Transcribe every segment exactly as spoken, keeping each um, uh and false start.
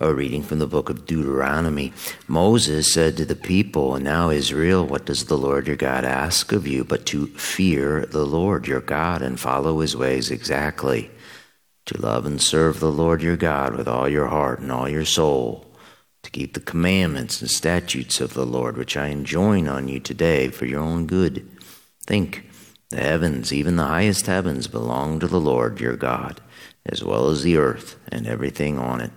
A reading from the book of Deuteronomy. Moses said to the people, "And now, Israel, what does the Lord your God ask of you but to fear the Lord your God and follow his ways exactly, to love and serve the Lord your God with all your heart and all your soul, to keep the commandments and statutes of the Lord, which I enjoin on you today for your own good. Think, the heavens, even the highest heavens, belong to the Lord your God, as well as the earth and everything on it.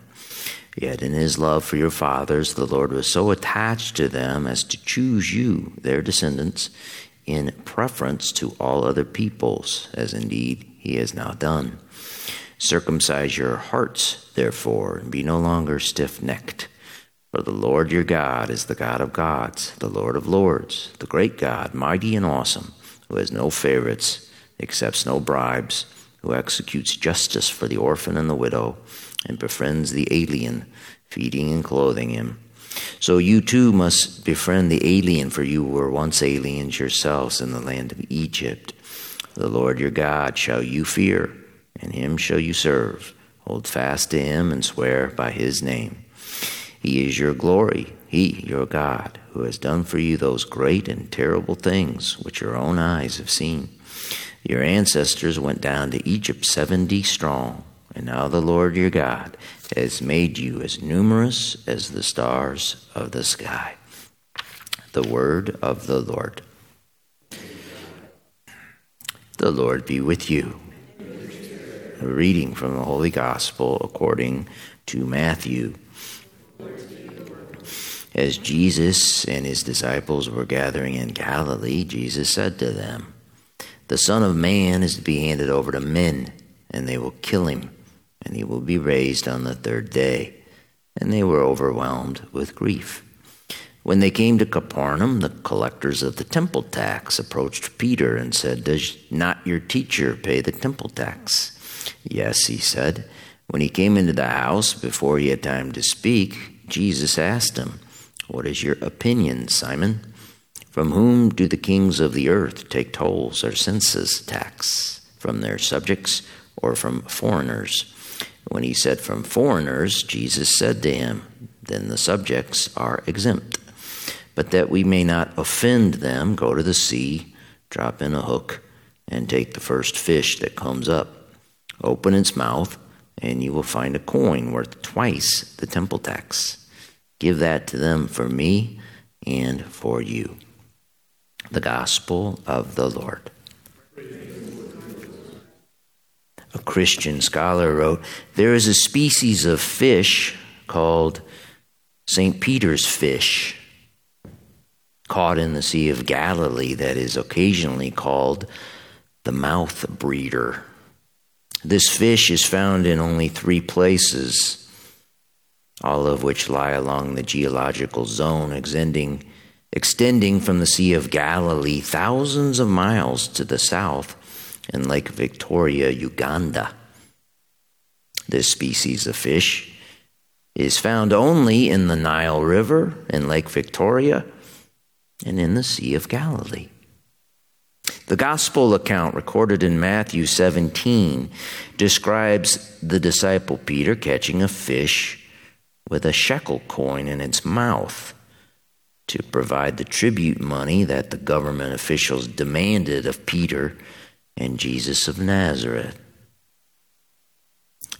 Yet in his love for your fathers, the Lord was so attached to them as to choose you, their descendants, in preference to all other peoples, as indeed he has now done. Circumcise your hearts, therefore, and be no longer stiff-necked. For the Lord your God is the God of gods, the Lord of lords, the great God, mighty and awesome, who has no favorites, accepts no bribes, who executes justice for the orphan and the widow, and befriends the alien, feeding and clothing him. So you too must befriend the alien, for you were once aliens yourselves in the land of Egypt. The Lord your God shall you fear, and him shall you serve. Hold fast to him and swear by his name. He is your glory, he, your God, who has done for you those great and terrible things which your own eyes have seen. Your ancestors went down to Egypt seventy strong, and now the Lord your God has made you as numerous as the stars of the sky." The word of the Lord. The Lord be with you. A reading from the Holy Gospel according to Matthew. As Jesus and his disciples were gathering in Galilee, Jesus said to them, "The Son of Man is to be handed over to men, and they will kill him, and he will be raised on the third day." And they were overwhelmed with grief. When they came to Capernaum, the collectors of the temple tax approached Peter and said, "Does not your teacher pay the temple tax?" "Yes," he said. When he came into the house, before he had time to speak, Jesus asked him, "What is your opinion, Simon? From whom do the kings of the earth take tolls or census tax? From their subjects or from foreigners?" When he said from foreigners, Jesus said to him, "Then the subjects are exempt." But that we may not offend them, go to the sea, drop in a hook, and take the first fish that comes up. Open its mouth, and you will find a coin worth twice the temple tax. Give that to them for me and for you." The Gospel of the Lord. A Christian scholar wrote, "There is a species of fish called Saint Peter's fish, caught in the Sea of Galilee, that is occasionally called the mouth breeder. This fish is found in only three places, all of which lie along the geological zone extending, extending from the Sea of Galilee thousands of miles to the south in Lake Victoria, Uganda. This species of fish is found only in the Nile River, in Lake Victoria, and in the Sea of Galilee." The gospel account recorded in Matthew seventeen describes the disciple Peter catching a fish with a shekel coin in its mouth to provide the tribute money that the government officials demanded of Peter and Jesus of Nazareth.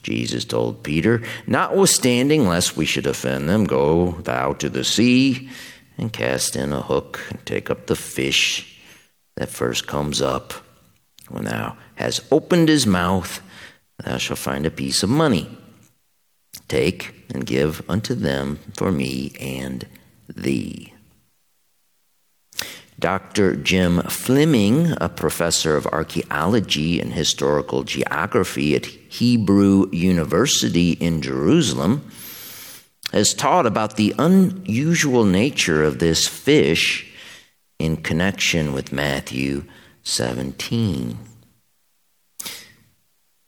Jesus told Peter, "Notwithstanding, lest we should offend them, go thou to the sea and cast in a hook and take up the fish that first comes up. When thou hast opened his mouth, thou shalt find a piece of money. Take and give unto them for me and thee." Doctor Jim Fleming, a professor of archaeology and historical geography at Hebrew University in Jerusalem, has taught about the unusual nature of this fish in connection with Matthew seventeen.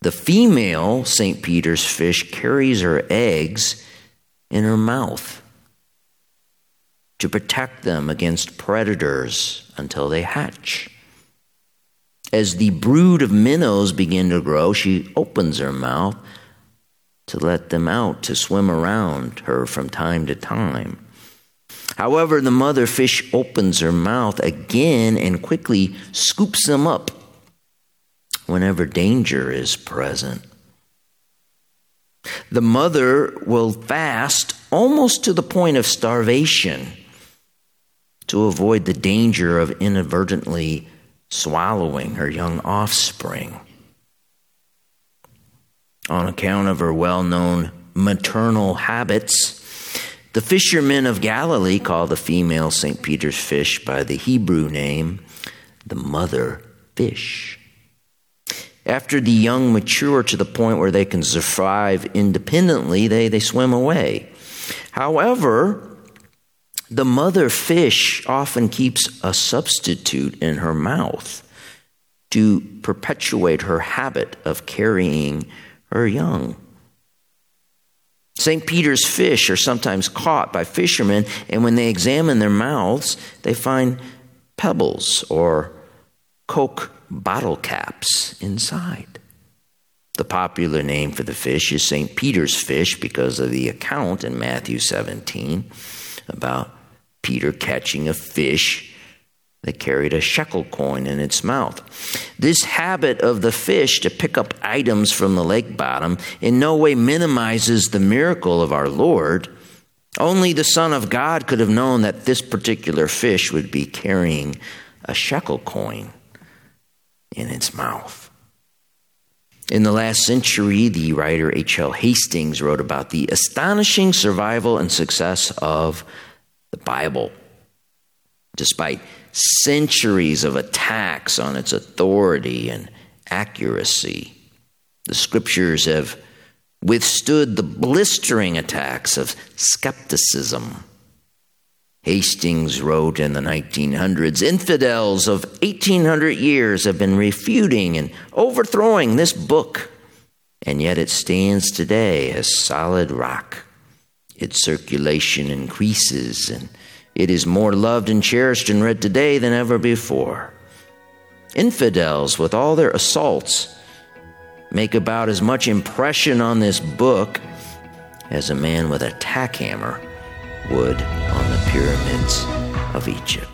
The female Saint Peter's fish carries her eggs in her mouth to protect them against predators until they hatch. As the brood of minnows begin to grow, she opens her mouth to let them out to swim around her from time to time. However, the mother fish opens her mouth again and quickly scoops them up whenever danger is present. The mother will fast almost to the point of starvation to avoid the danger of inadvertently swallowing her young offspring. On account of her well-known maternal habits, the fishermen of Galilee call the female Saint Peter's fish by the Hebrew name, the mother fish. After the young mature to the point where they can survive independently, they, they swim away. However, the mother fish often keeps a substitute in her mouth to perpetuate her habit of carrying her young. Saint Peter's fish are sometimes caught by fishermen, and when they examine their mouths, they find pebbles or Coke bottle caps inside. The popular name for the fish is Saint Peter's fish because of the account in Matthew seventeen about Peter catching a fish that carried a shekel coin in its mouth. This habit of the fish to pick up items from the lake bottom in no way minimizes the miracle of our Lord. Only the Son of God could have known that this particular fish would be carrying a shekel coin in its mouth. In the last century, the writer H L Hastings wrote about the astonishing survival and success of the Bible, despite centuries of attacks on its authority and accuracy. The scriptures have withstood the blistering attacks of skepticism. Hastings wrote in the nineteen hundreds, infidels of eighteen hundred years have been refuting and overthrowing this book, and yet it stands today as solid rock. Its circulation increases, and it is more loved and cherished and read today than ever before. Infidels, with all their assaults, make about as much impression on this book as a man with a tack hammer would on the pyramids of Egypt.